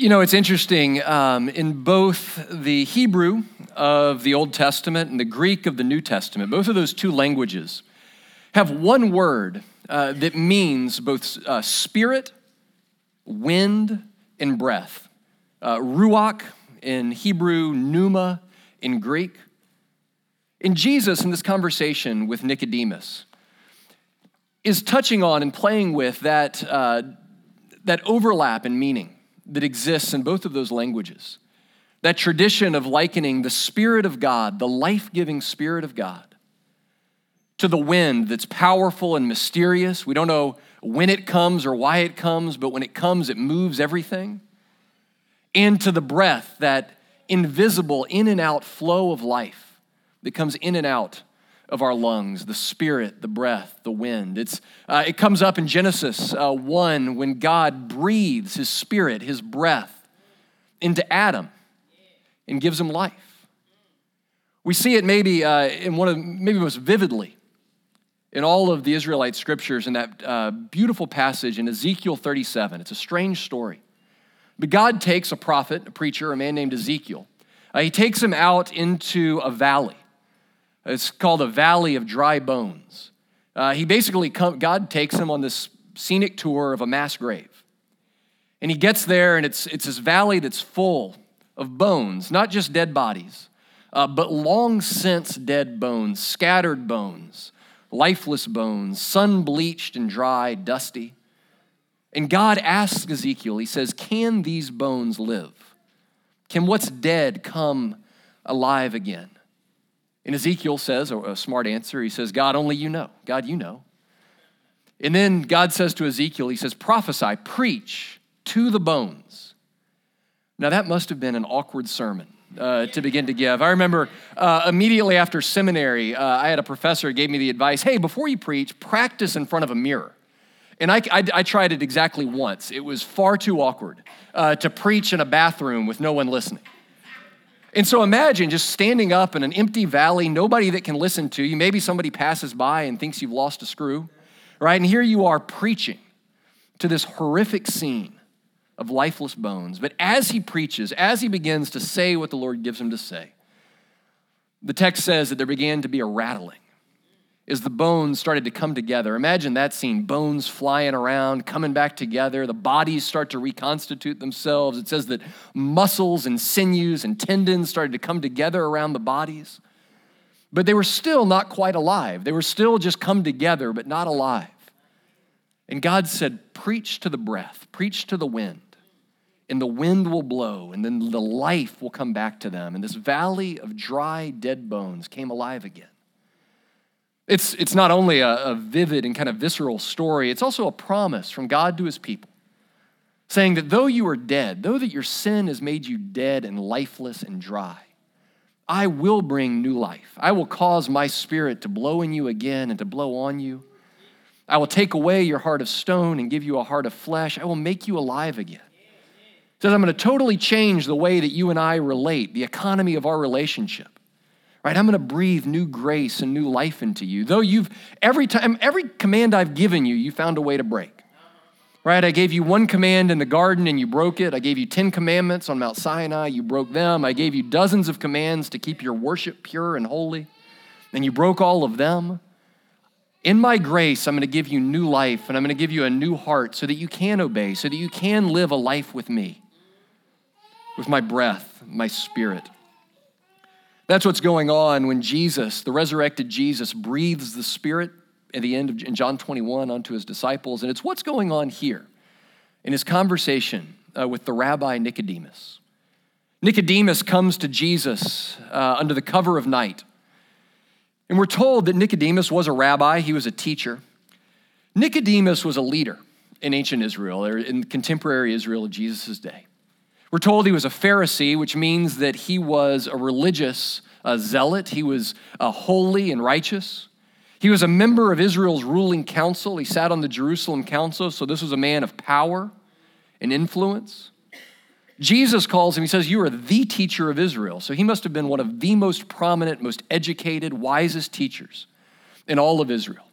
You know, it's interesting, in both the Hebrew of the Old Testament and the Greek of the New Testament, both of those two languages have one word that means both spirit, wind, and breath. Ruach in Hebrew, pneuma in Greek. And Jesus, in this conversation with Nicodemus, is touching on and playing with that overlap in meaning that exists in both of those languages. That tradition of likening the Spirit of God, the life-giving Spirit of God, to the wind that's powerful and mysterious. We don't know when it comes or why it comes, but when it comes, it moves everything. And to the breath, that invisible in and out flow of life that comes in and out of our lungs, the spirit, the breath, the wind. It comes up in Genesis 1 when God breathes his spirit, his breath, into Adam and gives him life. We see it maybe most vividly in all of the Israelite scriptures in that beautiful passage in Ezekiel 37. It's a strange story. But God takes a prophet, a preacher, a man named Ezekiel. He takes him out into a valley. It's called the Valley of Dry Bones. God takes him on this scenic tour of a mass grave. And he gets there, and it's this valley that's full of bones, not just dead bodies, but long since dead bones, scattered bones, lifeless bones, sun-bleached and dry, dusty. And God asks Ezekiel, he says, can these bones live? Can what's dead come alive again? And Ezekiel says, a smart answer, he says, God, only you know. God, you know. And then God says to Ezekiel, he says, prophesy, preach to the bones. Now that must have been an awkward sermon to begin to give. I remember immediately after seminary, I had a professor who gave me the advice, hey, before you preach, practice in front of a mirror. And I tried it exactly once. It was far too awkward to preach in a bathroom with no one listening. And so imagine just standing up in an empty valley, nobody that can listen to you. Maybe somebody passes by and thinks you've lost a screw, right? And here you are preaching to this horrific scene of lifeless bones. But as he preaches, as he begins to say what the Lord gives him to say, the text says that there began to be a rattling as the bones started to come together. Imagine that scene, bones flying around, coming back together. The bodies start to reconstitute themselves. It says that muscles and sinews and tendons started to come together around the bodies. But they were still not quite alive. They were still just come together, but not alive. And God said, preach to the breath, preach to the wind, and the wind will blow, and then the life will come back to them. And this valley of dry, dead bones came alive again. It's not only a vivid and kind of visceral story, it's also a promise from God to his people, saying that though you are dead, though that your sin has made you dead and lifeless and dry, I will bring new life. I will cause my spirit to blow in you again and to blow on you. I will take away your heart of stone and give you a heart of flesh. I will make you alive again. It says I'm going to totally change the way that you and I relate, the economy of our relationship. Right, I'm going to breathe new grace and new life into you. Though every command I've given you, you found a way to break. Right, I gave you one command in the garden and you broke it. I gave you 10 commandments on Mount Sinai, you broke them. I gave you dozens of commands to keep your worship pure and holy, and you broke all of them. In my grace, I'm going to give you new life, and I'm going to give you a new heart so that you can obey, so that you can live a life with me, with my breath, my spirit. That's what's going on when Jesus, the resurrected Jesus, breathes the Spirit at the end of John 21 onto his disciples. And it's what's going on here in his conversation with the rabbi Nicodemus. Nicodemus comes to Jesus under the cover of night. And we're told that Nicodemus was a rabbi. He was a teacher. Nicodemus was a leader in ancient Israel, or in contemporary Israel of Jesus' day. We're told he was a Pharisee, which means that he was a religious zealot. He was holy and righteous. He was a member of Israel's ruling council. He sat on the Jerusalem council, so this was a man of power and influence. Jesus calls him, he says, you are the teacher of Israel. So he must have been one of the most prominent, most educated, wisest teachers in all of Israel.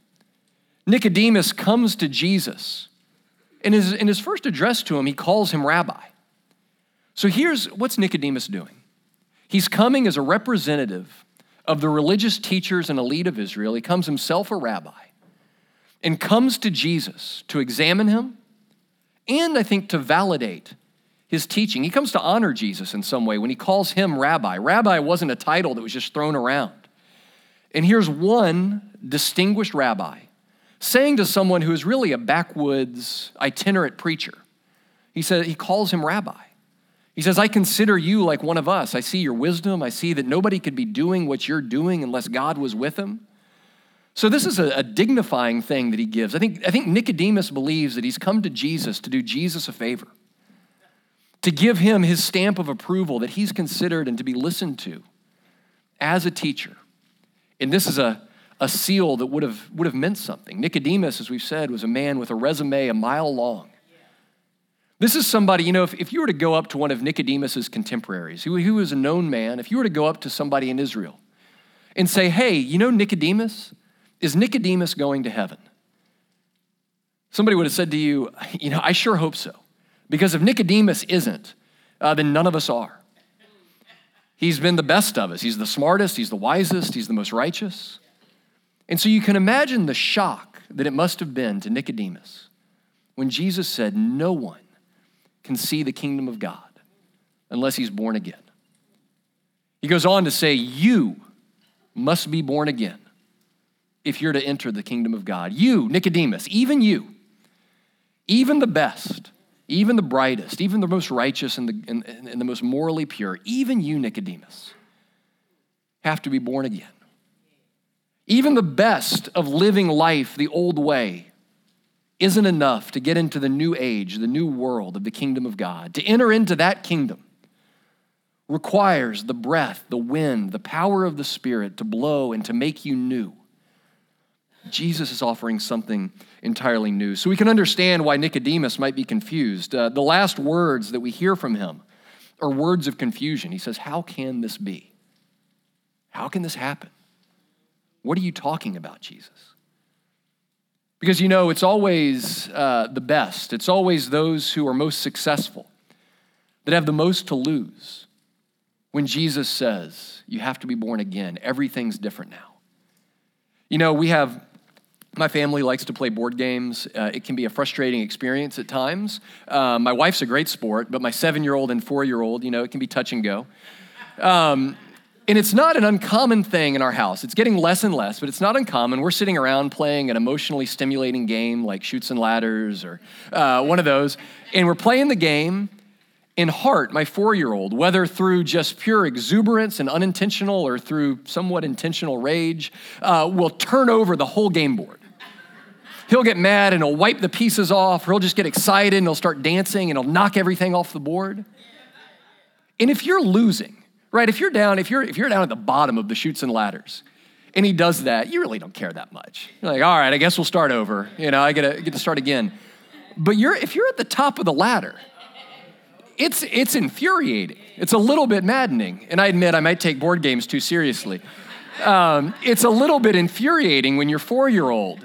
Nicodemus comes to Jesus, and in his first address to him, he calls him rabbi. So here's what's Nicodemus doing. He's coming as a representative of the religious teachers and elite of Israel. He comes himself a rabbi and comes to Jesus to examine him and I think to validate his teaching. He comes to honor Jesus in some way when he calls him rabbi. Rabbi wasn't a title that was just thrown around. And here's one distinguished rabbi saying to someone who is really a backwoods itinerant preacher, he calls him rabbi. He says, I consider you like one of us. I see your wisdom. I see that nobody could be doing what you're doing unless God was with him. So this is a dignifying thing that he gives. I think Nicodemus believes that he's come to Jesus to do Jesus a favor, to give him his stamp of approval that he's considered and to be listened to as a teacher. And this is a seal that would have meant something. Nicodemus, as we've said, was a man with a resume a mile long. This is somebody, if you were to go up to one of Nicodemus's contemporaries, who was a known man, if you were to go up to somebody in Israel and say, hey, Nicodemus, is Nicodemus going to heaven? Somebody would have said to you, I sure hope so, because if Nicodemus isn't, then none of us are. He's been the best of us. He's the smartest, he's the wisest, he's the most righteous. And so you can imagine the shock that it must have been to Nicodemus when Jesus said, no one can see the kingdom of God unless he's born again. He goes on to say, you must be born again if you're to enter the kingdom of God. You, Nicodemus, even you, even the best, even the brightest, even the most righteous and the most morally pure, even you, Nicodemus, have to be born again. Even the best of living life the old way isn't enough to get into the new age, the new world of the kingdom of God. To enter into that kingdom requires the breath, the wind, the power of the Spirit to blow and to make you new. Jesus is offering something entirely new. So we can understand why Nicodemus might be confused. The last words that we hear from him are words of confusion. He says, how can this be? How can this happen? What are you talking about, Jesus? Because, it's always the best. It's always those who are most successful that have the most to lose. When Jesus says, you have to be born again, everything's different now. My family likes to play board games. It can be a frustrating experience at times. My wife's a great sport, but my 7-year-old and 4-year-old, it can be touch and go. And it's not an uncommon thing in our house. It's getting less and less, but it's not uncommon. We're sitting around playing an emotionally stimulating game like Chutes and Ladders or one of those. And we're playing the game, and Hart, my 4-year-old, whether through just pure exuberance and unintentional or through somewhat intentional rage, will turn over the whole game board. He'll get mad and he'll wipe the pieces off, or he'll just get excited and he'll start dancing and he'll knock everything off the board. And if you're losing, right, if you're down at the bottom of the Chutes and Ladders and he does that, you really don't care that much. You're like, all right, I guess we'll start over. I get to start again. But if you're at the top of the ladder, it's infuriating. It's a little bit maddening. And I admit I might take board games too seriously. It's a little bit infuriating when your 4-year-old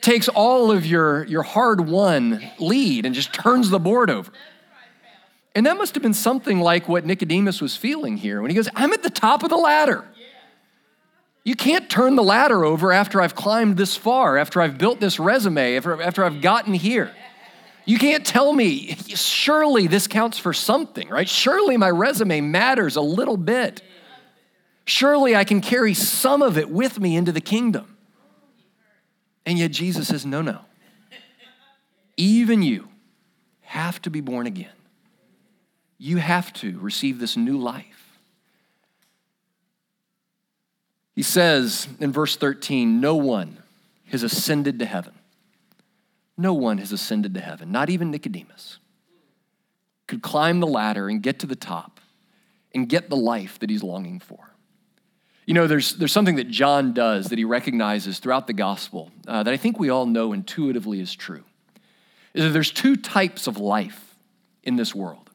takes all of your hard-won lead and just turns the board over. And that must have been something like what Nicodemus was feeling here when he goes, I'm at the top of the ladder. You can't turn the ladder over after I've climbed this far, after I've built this resume, after I've gotten here. You can't tell me, surely this counts for something, right? Surely my resume matters a little bit. Surely I can carry some of it with me into the kingdom. And yet Jesus says, no. Even you have to be born again. You have to receive this new life. He says in verse 13, no one has ascended to heaven. No one has ascended to heaven, not even Nicodemus. Could climb the ladder and get to the top and get the life that he's longing for. There's something that John does that he recognizes throughout the gospel that I think we all know intuitively is true, is that there's two types of life in this world.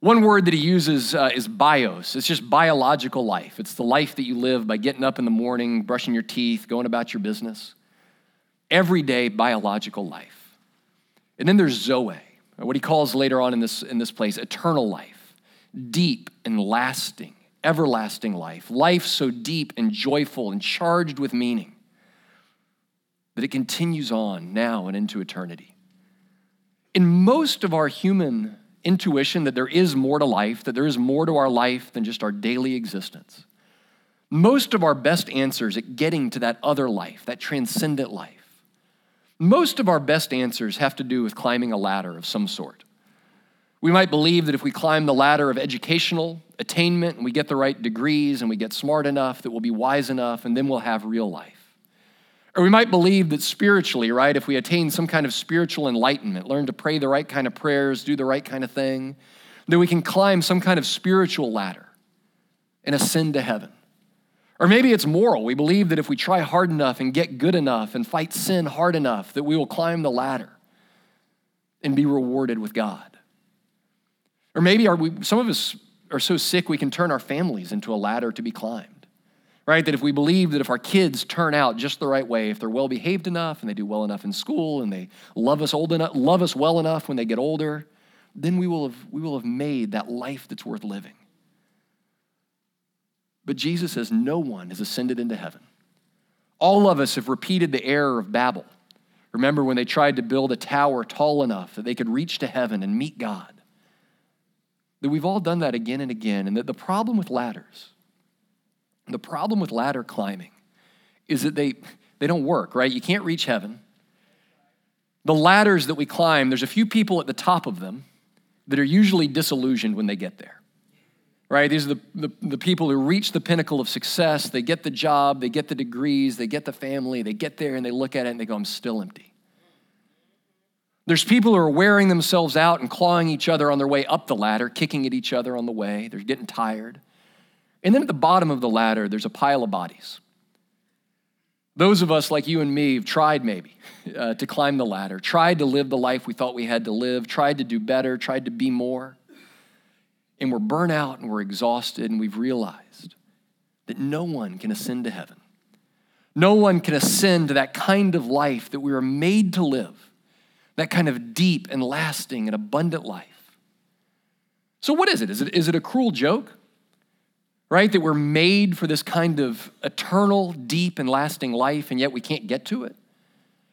One word that he uses is bios. It's just biological life. It's the life that you live by getting up in the morning, brushing your teeth, going about your business. Everyday biological life. And then there's zoe, what he calls later on in this place, eternal life, deep and lasting, everlasting life, life so deep and joyful and charged with meaning that it continues on now and into eternity. In most of our human intuition that there is more to life, that there is more to our life than just our daily existence, most of our best answers at getting to that other life, that transcendent life, most of our best answers have to do with climbing a ladder of some sort. We might believe that if we climb the ladder of educational attainment and we get the right degrees and we get smart enough, that we'll be wise enough and then we'll have real life. Or we might believe that spiritually, right, if we attain some kind of spiritual enlightenment, learn to pray the right kind of prayers, do the right kind of thing, then we can climb some kind of spiritual ladder and ascend to heaven. Or maybe it's moral. We believe that if we try hard enough and get good enough and fight sin hard enough, that we will climb the ladder and be rewarded with God. Or maybe some of us are so sick we can turn our families into a ladder to be climbed, right? That if we believe that if our kids turn out just the right way, if they're well-behaved enough and they do well enough in school and they love us well enough when they get older, then we will have made that life that's worth living. But Jesus says no one has ascended into heaven. All of us have repeated the error of Babel. Remember when they tried to build a tower tall enough that they could reach to heaven and meet God? That we've all done that again and again, and that the problem with ladders, the problem with ladder climbing is that they don't work, right? You can't reach heaven. The ladders that we climb, there's a few people at the top of them that are usually disillusioned when they get there. Right? These are the people who reach the pinnacle of success. They get the job, they get the degrees, they get the family, they get there and they look at it and they go, I'm still empty. There's people who are wearing themselves out and clawing each other on their way up the ladder, kicking at each other on the way. They're getting tired. And then at the bottom of the ladder, there's a pile of bodies. Those of us like you and me have tried maybe to climb the ladder, tried to live the life we thought we had to live, tried to do better, tried to be more. And we're burnt out and we're exhausted and we've realized that no one can ascend to heaven. No one can ascend to that kind of life that we were made to live, that kind of deep and lasting and abundant life. So what is it? Is it a cruel joke, right? That we're made for this kind of eternal, deep and lasting life and yet we can't get to it?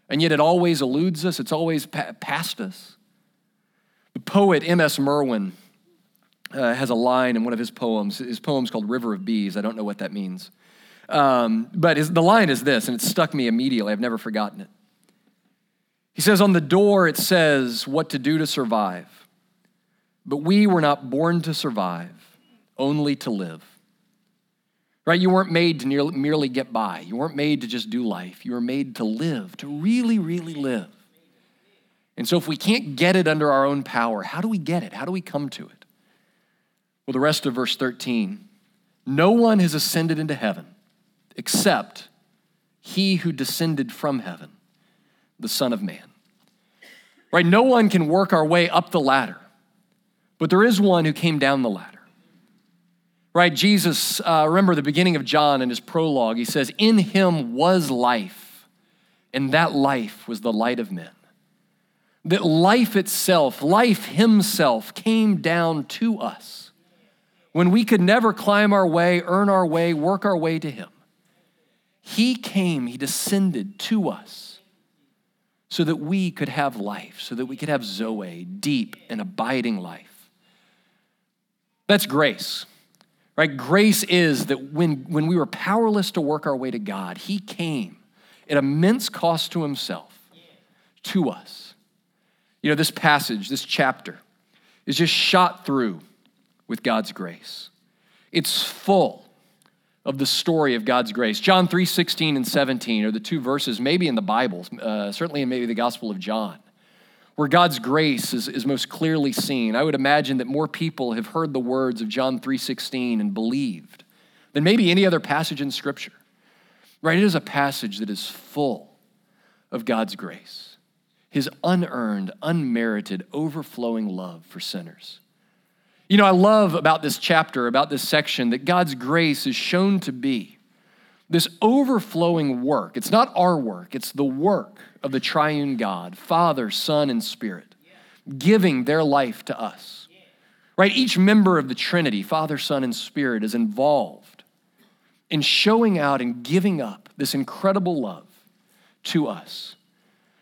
And yet it always eludes us, it's always past us? The poet M.S. Merwin has a line in one of his poems. His poem's called River of Bees. I don't know what that means. But the line is this, and it stuck me immediately. I've never forgotten it. He says, on the door it says what to do to survive, but we were not born to survive, only to live. Right? You weren't made to merely get by. You weren't made to just do life. You were made to live, to really, really live. And so if we can't get it under our own power, how do we get it? How do we come to it? Well, the rest of verse 13, no one has ascended into heaven except he who descended from heaven, the Son of Man. Right? No one can work our way up the ladder, but there is one who came down the ladder. Right? Jesus, remember the beginning of John in his prologue, he says, in him was life, and that life was the light of men. That life itself, life himself came down to us. When we could never climb our way, earn our way, work our way to him, he came, he descended to us so that we could have life, so that we could have Zoe, deep and abiding life. That's grace, right? Grace is that when we were powerless to work our way to God, he came at immense cost to himself, to us. You know, this passage, this chapter is just shot through with God's grace. It's full of the story of God's grace. John 3:16 and 17 are the two verses maybe in the Bible, certainly in maybe the Gospel of John, where God's grace is most clearly seen. I would imagine that more people have heard the words of John 3:16 and believed than maybe any other passage in Scripture. Right? It is a passage that is full of God's grace, his unearned, unmerited, overflowing love for sinners. You know, I love about this chapter, about this section, that God's grace is shown to be this overflowing work. It's not our work. It's the work of the triune God, Father, Son, and Spirit. giving their life to us, right? Each member of the Trinity, Father, Son, and Spirit, is involved in showing out and giving up this incredible love to us,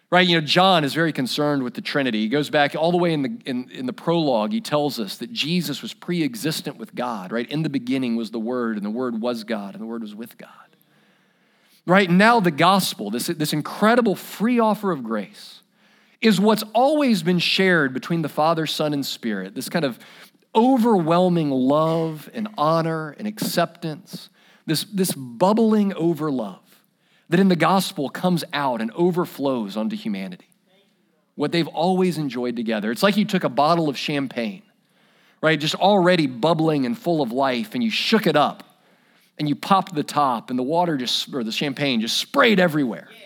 right? You know, John is very concerned with the Trinity. He goes back all the way in the prologue. He tells us that Jesus was pre-existent with God, right? In the beginning was the Word, and the Word was God, and the Word was with God, right? Now the gospel, this incredible free offer of grace, is what's always been shared between the Father, Son, and Spirit, this kind of overwhelming love and honor and acceptance, this bubbling over love that in the gospel comes out and overflows onto humanity, what they've always enjoyed together. It's like you took a bottle of champagne, right, just already bubbling and full of life, and you shook it up, and you popped the top, and the champagne just sprayed everywhere. Yeah.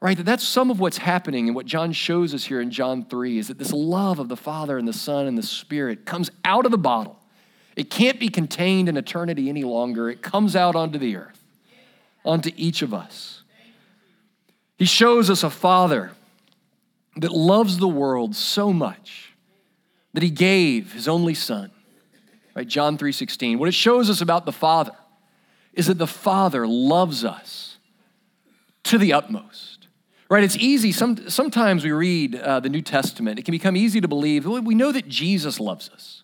Right, that's some of what's happening, and what John shows us here in John 3 is that this love of the Father and the Son and the Spirit comes out of the bottle. It can't be contained in eternity any longer. It comes out onto the earth, onto each of us. He shows us a Father that loves the world so much that he gave his only Son, right? John 3:16. What it shows us about the Father is that the Father loves us to the utmost. Right, it's easy. Sometimes we read the New Testament. It can become easy to believe. We know that Jesus loves us,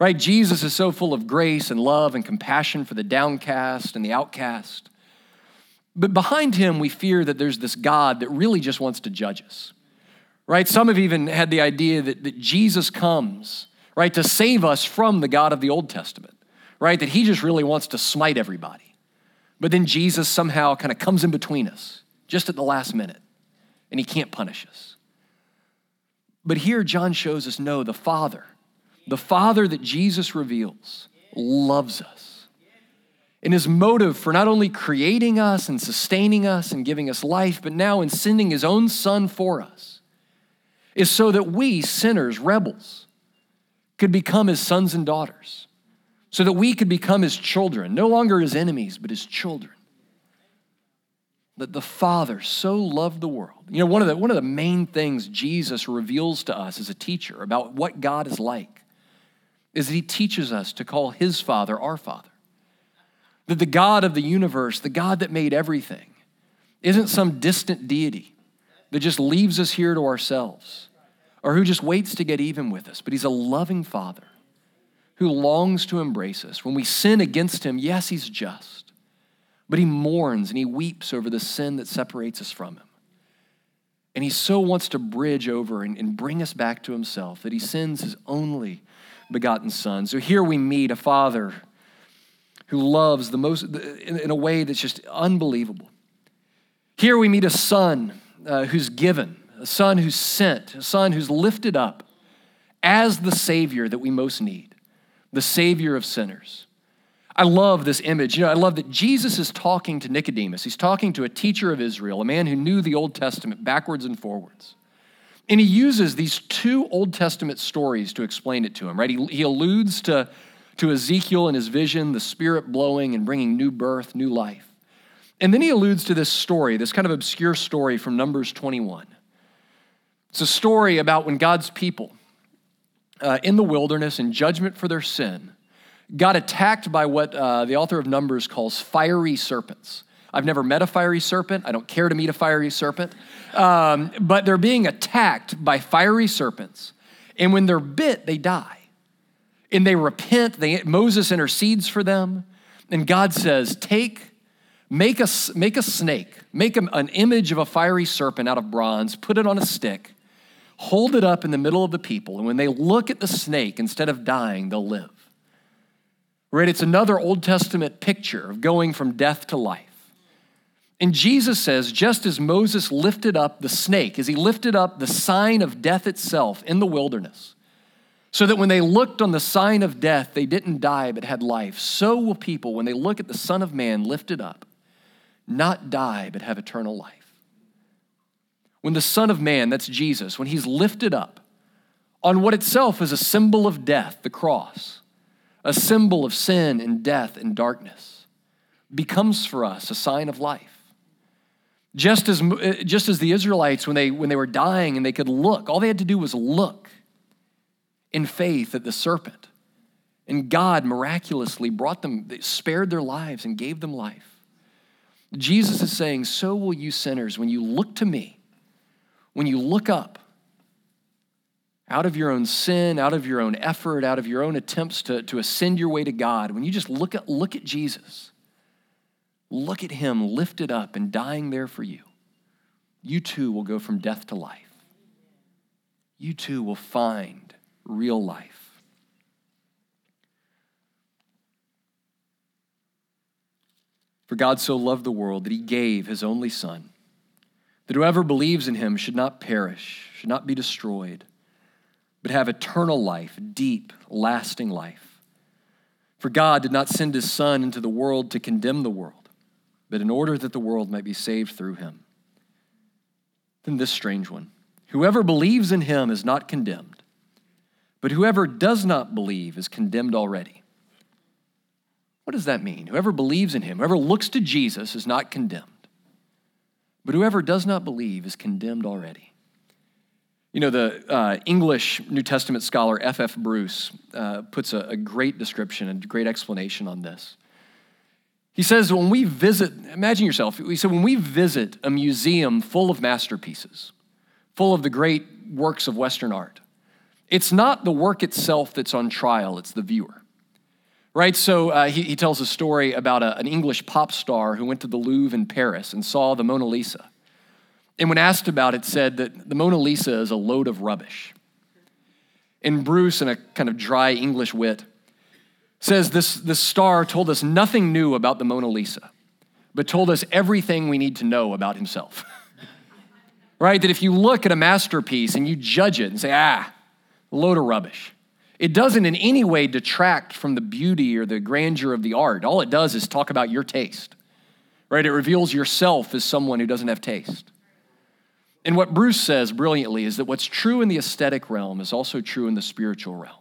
right? Jesus is so full of grace and love and compassion for the downcast and the outcast. But behind him, we fear that there's this God that really just wants to judge us, right? Some have even had the idea that Jesus comes, right, to save us from the God of the Old Testament, right? That he just really wants to smite everybody. But then Jesus somehow kind of comes in between us just at the last minute, and he can't punish us. But here John shows us, no, the Father that Jesus reveals loves us. And his motive for not only creating us and sustaining us and giving us life, but now in sending his own Son for us, is so that we, sinners, rebels, could become his sons and daughters, so that we could become his children, no longer his enemies, but his children. That the Father so loved the world. You know, one of the main things Jesus reveals to us as a teacher about what God is like is that he teaches us to call his Father our Father. That the God of the universe, the God that made everything, isn't some distant deity that just leaves us here to ourselves or who just waits to get even with us, but he's a loving Father who longs to embrace us. When we sin against him, yes, he's just, but he mourns and he weeps over the sin that separates us from him. And he so wants to bridge over and bring us back to himself that he sends his only begotten Son. So here we meet a Father who loves the most in a way that's just unbelievable. Here we meet a Son who's given, a Son who's sent, a Son who's lifted up as the Savior that we most need, the Savior of sinners. I love this image. You know, I love that Jesus is talking to Nicodemus. He's talking to a teacher of Israel, a man who knew the Old Testament backwards and forwards. And he uses these two Old Testament stories to explain it to him, right? He alludes to Ezekiel and his vision, the Spirit blowing and bringing new birth, new life. And then he alludes to this story, this kind of obscure story from Numbers 21. It's a story about when God's people in the wilderness in judgment for their sin got attacked by what the author of Numbers calls fiery serpents. I've never met a fiery serpent. I don't care to meet a fiery serpent. But they're being attacked by fiery serpents. And when they're bit, they die. And they repent. Moses intercedes for them. And God says, make a snake, an image of a fiery serpent out of bronze, put it on a stick, hold it up in the middle of the people. And when they look at the snake, instead of dying, they'll live. Right, it's another Old Testament picture of going from death to life. And Jesus says, just as Moses lifted up the snake, as he lifted up the sign of death itself in the wilderness, so that when they looked on the sign of death, they didn't die but had life, so will people, when they look at the Son of Man lifted up, not die but have eternal life. When the Son of Man, that's Jesus, when he's lifted up on what itself is a symbol of death, the cross, a symbol of sin and death and darkness, becomes for us a sign of life. Just as the Israelites, when they were dying and they could look, all they had to do was look in faith at the serpent. And God miraculously brought them, spared their lives and gave them life. Jesus is saying, so will you sinners when you look to me, when you look up, out of your own sin, out of your own effort, out of your own attempts to ascend your way to God, when you just look at Jesus, look at him lifted up and dying there for you, you too will go from death to life. You too will find real life. For God so loved the world that he gave his only son, that whoever believes in him should not perish, should not be destroyed, but have eternal life, deep, lasting life. For God did not send his son into the world to condemn the world, but in order that the world might be saved through him. Then this strange one, whoever believes in him is not condemned, but whoever does not believe is condemned already. What does that mean? Whoever believes in him, whoever looks to Jesus is not condemned, but whoever does not believe is condemned already. You know, the English New Testament scholar F.F. Bruce puts a great description and great explanation on this. He says, when we visit, imagine yourself, he said, when we visit a museum full of masterpieces, full of the great works of Western art, it's not the work itself that's on trial, it's the viewer, right? So he tells a story about an English pop star who went to the Louvre in Paris and saw the Mona Lisa. And when asked about it, said that the Mona Lisa is a load of rubbish. And Bruce, in a kind of dry English wit, says this star told us nothing new about the Mona Lisa, but told us everything we need to know about himself. Right? That if you look at a masterpiece and you judge it and say, a load of rubbish, it doesn't in any way detract from the beauty or the grandeur of the art. All it does is talk about your taste. Right? It reveals yourself as someone who doesn't have taste. And what Bruce says brilliantly is that what's true in the aesthetic realm is also true in the spiritual realm.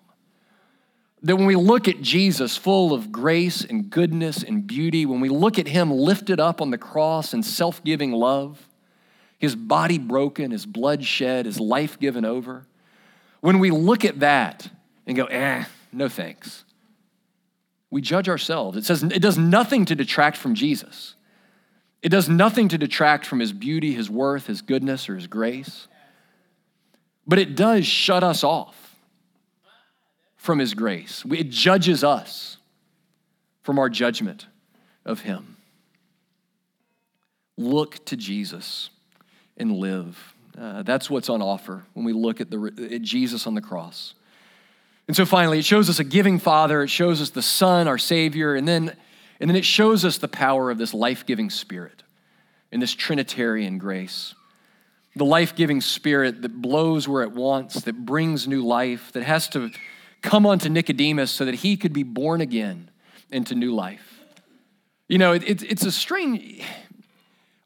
That when we look at Jesus full of grace and goodness and beauty, when we look at him lifted up on the cross in self-giving love, his body broken, his blood shed, his life given over, when we look at that and go, no thanks, we judge ourselves. It says it does nothing to detract from Jesus. It does nothing to detract from his beauty, his worth, his goodness, or his grace. But it does shut us off from his grace. It judges us from our judgment of him. Look to Jesus and live. That's what's on offer when we look at Jesus on the cross. And so finally, it shows us a giving Father. It shows us the Son, our Savior, and then it shows us the power of this life-giving Spirit and this Trinitarian grace. The life-giving Spirit that blows where it wants, that brings new life, that has to come onto Nicodemus so that he could be born again into new life. You know, it's a strange...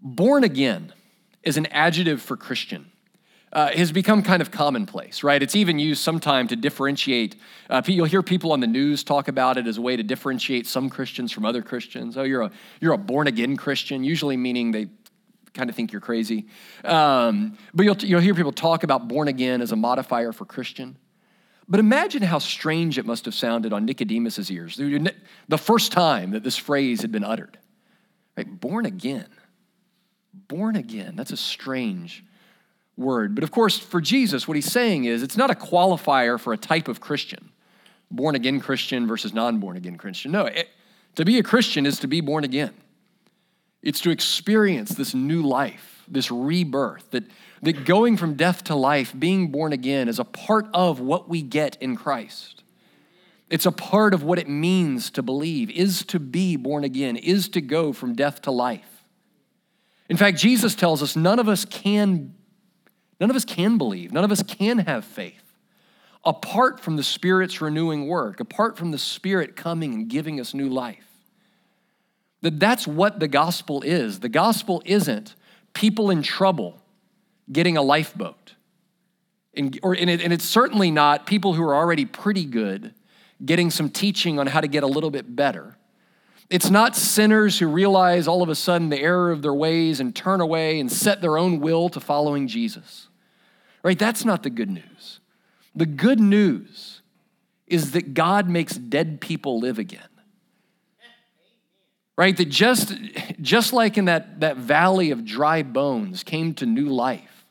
Born again is an adjective for Christian. It has become kind of commonplace, right? It's even used sometime to differentiate. You'll hear people on the news talk about it as a way to differentiate some Christians from other Christians. Oh, you're a born-again Christian, usually meaning they kind of think you're crazy. But you'll hear people talk about born-again as a modifier for Christian. But imagine how strange it must have sounded on Nicodemus's ears, the first time that this phrase had been uttered. Right? Born-again. Born-again. That's a strange word. But of course, for Jesus, what he's saying is it's not a qualifier for a type of Christian, born-again Christian versus non-born-again Christian. No, to be a Christian is to be born again. It's to experience this new life, this rebirth, that going from death to life, being born again is a part of what we get in Christ. It's a part of what it means to believe, is to be born again, is to go from death to life. In fact, Jesus tells us none of us can believe. None of us can have faith apart from the Spirit's renewing work, apart from the Spirit coming and giving us new life. That's what the gospel is. The gospel isn't people in trouble getting a lifeboat. And it's certainly not people who are already pretty good getting some teaching on how to get a little bit better. It's not sinners who realize all of a sudden the error of their ways and turn away and set their own will to following Jesus, right? That's not the good news. The good news is that God makes dead people live again, right? That just like in that valley of dry bones came to new life,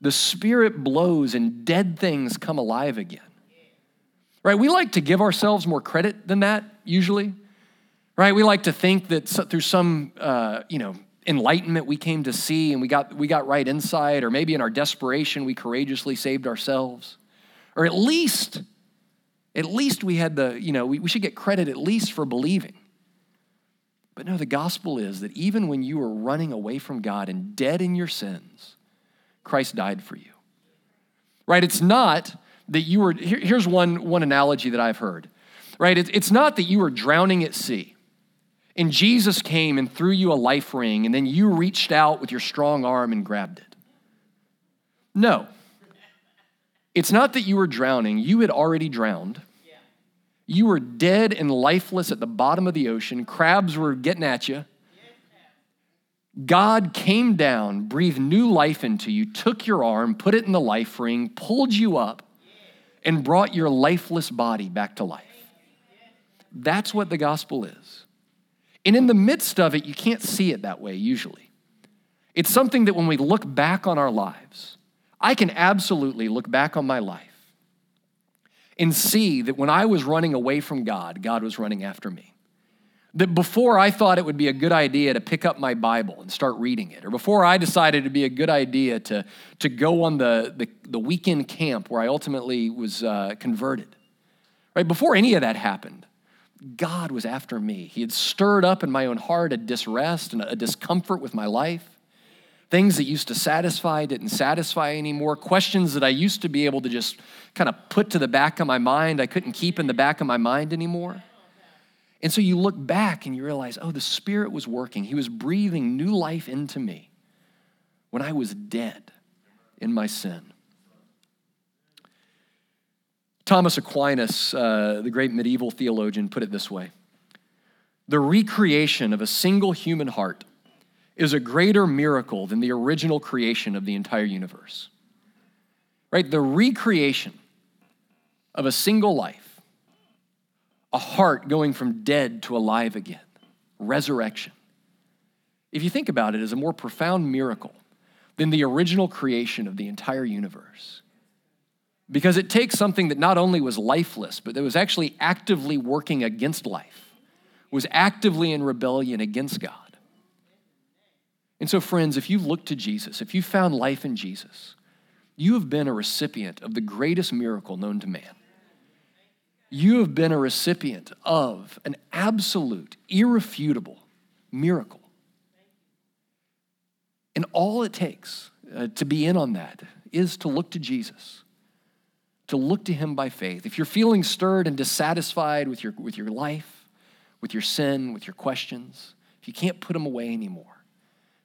the Spirit blows and dead things come alive again, right? We like to give ourselves more credit than that usually, right? We like to think that through some, enlightenment we came to see and we got right insight, or maybe in our desperation we courageously saved ourselves. Or at least we had we should get credit at least for believing. But no, the gospel is that even when you were running away from God and dead in your sins, Christ died for you, right? It's not that you were, here's one analogy that I've heard, right? It's not that you were drowning at sea and Jesus came and threw you a life ring, and then you reached out with your strong arm and grabbed it. No. It's not that you were drowning. You had already drowned. You were dead and lifeless at the bottom of the ocean. Crabs were getting at you. God came down, breathed new life into you, took your arm, put it in the life ring, pulled you up, and brought your lifeless body back to life. That's what the gospel is. And in the midst of it, you can't see it that way usually. It's something that when we look back on our lives, I can absolutely look back on my life and see that when I was running away from God, God was running after me. That before I thought it would be a good idea to pick up my Bible and start reading it, or before I decided it'd be a good idea to go on the weekend camp where I ultimately was converted, right? Before any of that happened, God was after me. He had stirred up in my own heart a disrest and a discomfort with my life. Things that used to satisfy didn't satisfy anymore. Questions that I used to be able to just kind of put to the back of my mind, I couldn't keep in the back of my mind anymore. And so you look back and you realize, oh, the Spirit was working. He was breathing new life into me when I was dead in my sin. Thomas Aquinas, the great medieval theologian, put it this way: the recreation of a single human heart is a greater miracle than the original creation of the entire universe, right? The recreation of a single life, a heart going from dead to alive again, resurrection. If you think about it, is a more profound miracle than the original creation of the entire universe. Because it takes something that not only was lifeless, but that was actually actively working against life, was actively in rebellion against God. And so, friends, if you've looked to Jesus, if you've found life in Jesus, you have been a recipient of the greatest miracle known to man. You have been a recipient of an absolute, irrefutable miracle. And all it takes to be in on that is to look to Jesus, to look to him by faith. If you're feeling stirred and dissatisfied with your life, with your sin, with your questions, if you can't put them away anymore,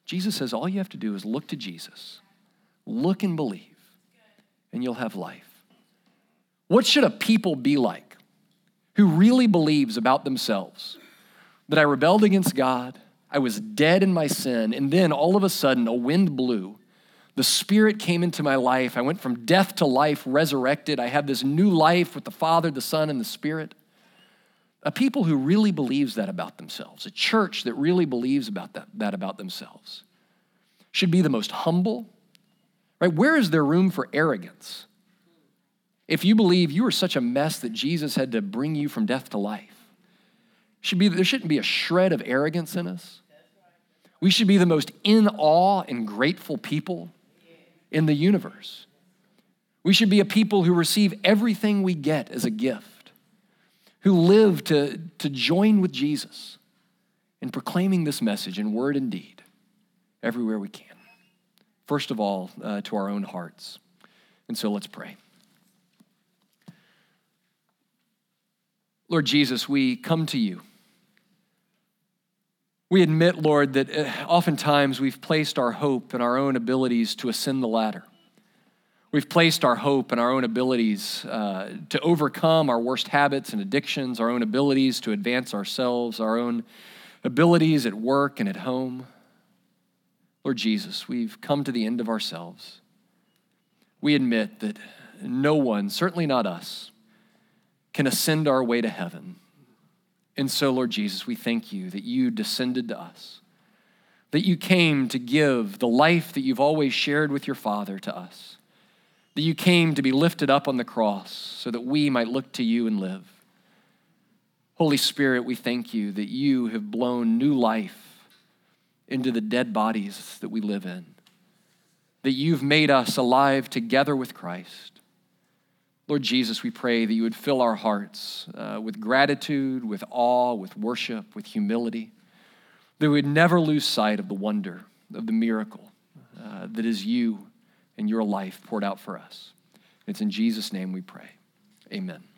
Jesus says all you have to do is look to Jesus. Look and believe, and you'll have life. What should a people be like who really believes about themselves that I rebelled against God, I was dead in my sin, and then all of a sudden a wind blew. The Spirit came into my life. I went from death to life, resurrected. I have this new life with the Father, the Son, and the Spirit. A people who really believes that about themselves, a church that really believes about that about themselves, should be the most humble, right? Where is there room for arrogance? If you believe you were such a mess that Jesus had to bring you from death to life, there shouldn't be a shred of arrogance in us. We should be the most in awe and grateful people in the universe. We should be a people who receive everything we get as a gift, who live to join with Jesus in proclaiming this message in word and deed everywhere we can. First of all, to our own hearts. And so let's pray. Lord Jesus, we come to you. We admit, Lord, that oftentimes we've placed our hope in our own abilities to ascend the ladder We've placed our hope in our own abilities to overcome our worst habits and addictions, our own abilities to advance ourselves, our own abilities at work and at home. Lord Jesus, we've come to the end of ourselves. We admit that no one, certainly not us, can ascend our way to heaven. And so, Lord Jesus, we thank you that you descended to us, that you came to give the life that you've always shared with your Father to us, that you came to be lifted up on the cross so that we might look to you and live. Holy Spirit, we thank you that you have blown new life into the dead bodies that we live in, that you've made us alive together with Christ. Lord Jesus, we pray that you would fill our hearts with gratitude, with awe, with worship, with humility, that we would never lose sight of the wonder of the miracle that is you and your life poured out for us. It's in Jesus' name we pray. Amen.